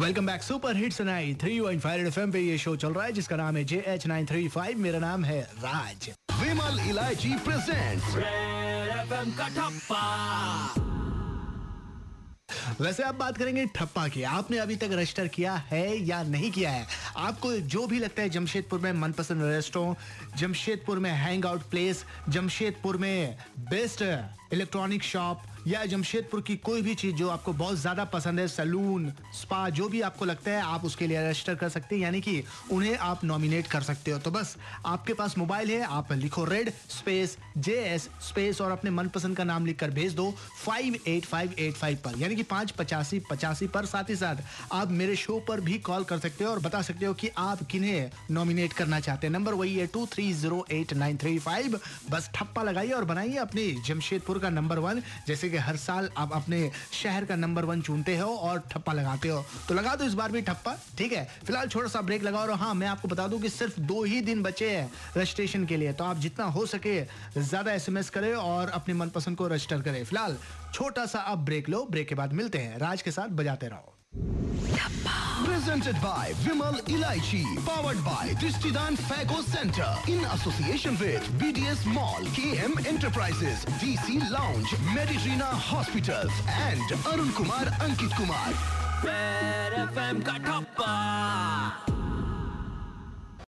Welcome back super hit सुनाई 3.5 red FM पे ये शो चल रहा है जिसका नाम है JH935। मेरा नाम है राज। विमल इलायची प्रेजेंट्स रेड एफएम का ठप्पा। वैसे आप बात करेंगे ठप्पा की। आपने अभी तक रजिस्टर किया है या नहीं किया है? आपको जो भी लगता है जमशेदपुर में मनपसंद रेस्टोरेंट, जमशेदपुर में हैंग आउट प्लेस, जमशेदपुर में बेस्ट इलेक्ट्रॉनिक शॉप या जमशेदपुर की कोई भी चीज जो आपको बहुत ज्यादा पसंद है, सैलून, स्पा, जो भी आपको लगता है आप उसके लिए रजिस्टर कर सकते हैं, यानी कि उन्हें आप नॉमिनेट कर सकते हो। तो बस आपके पास मोबाइल है, आप लिखो रेड स्पेस JS स्पेस और अपने मनपसंद का नाम लिखकर भेज दो 58585 पर, यानी कि 58585 पर। साथ ही साथ आप मेरे शो पर भी कॉल कर सकते हो और बता सकते हो कि आप किन्हें नॉमिनेट करना चाहते हैं। नंबर वही है 230893 5। बस ठप्पा लगाइए और बनाइए अपने जमशेदपुर का नंबर वन। जैसे हर साल आप अपने शहर का नंबर वन चुनते हो और ठप्पा लगाते हो, तो लगा दो इस बार भी ठप्पा। ठीक है, फिलहाल छोटा सा ब्रेक लगाओ। और हाँ, मैं आपको बता दूं कि सिर्फ 2 ही दिन बचे हैं रजिस्ट्रेशन के लिए, तो आप जितना हो सके ज्यादा SMS करें और अपने मनपसंद को रजिस्टर करें। फिलहाल छोटा सा आप ब्रेक लो, ब्रेक के बाद मिलते हैं। राज के साथ बजाते रहो। Presented by Vimal Ilaichi, powered by Tristidan Fago Center, in association with BDS Mall, KM Enterprises, DC Lounge, Medirina Hospitals, and Arun Kumar Ankit Kumar. Red FM का ठप्पा।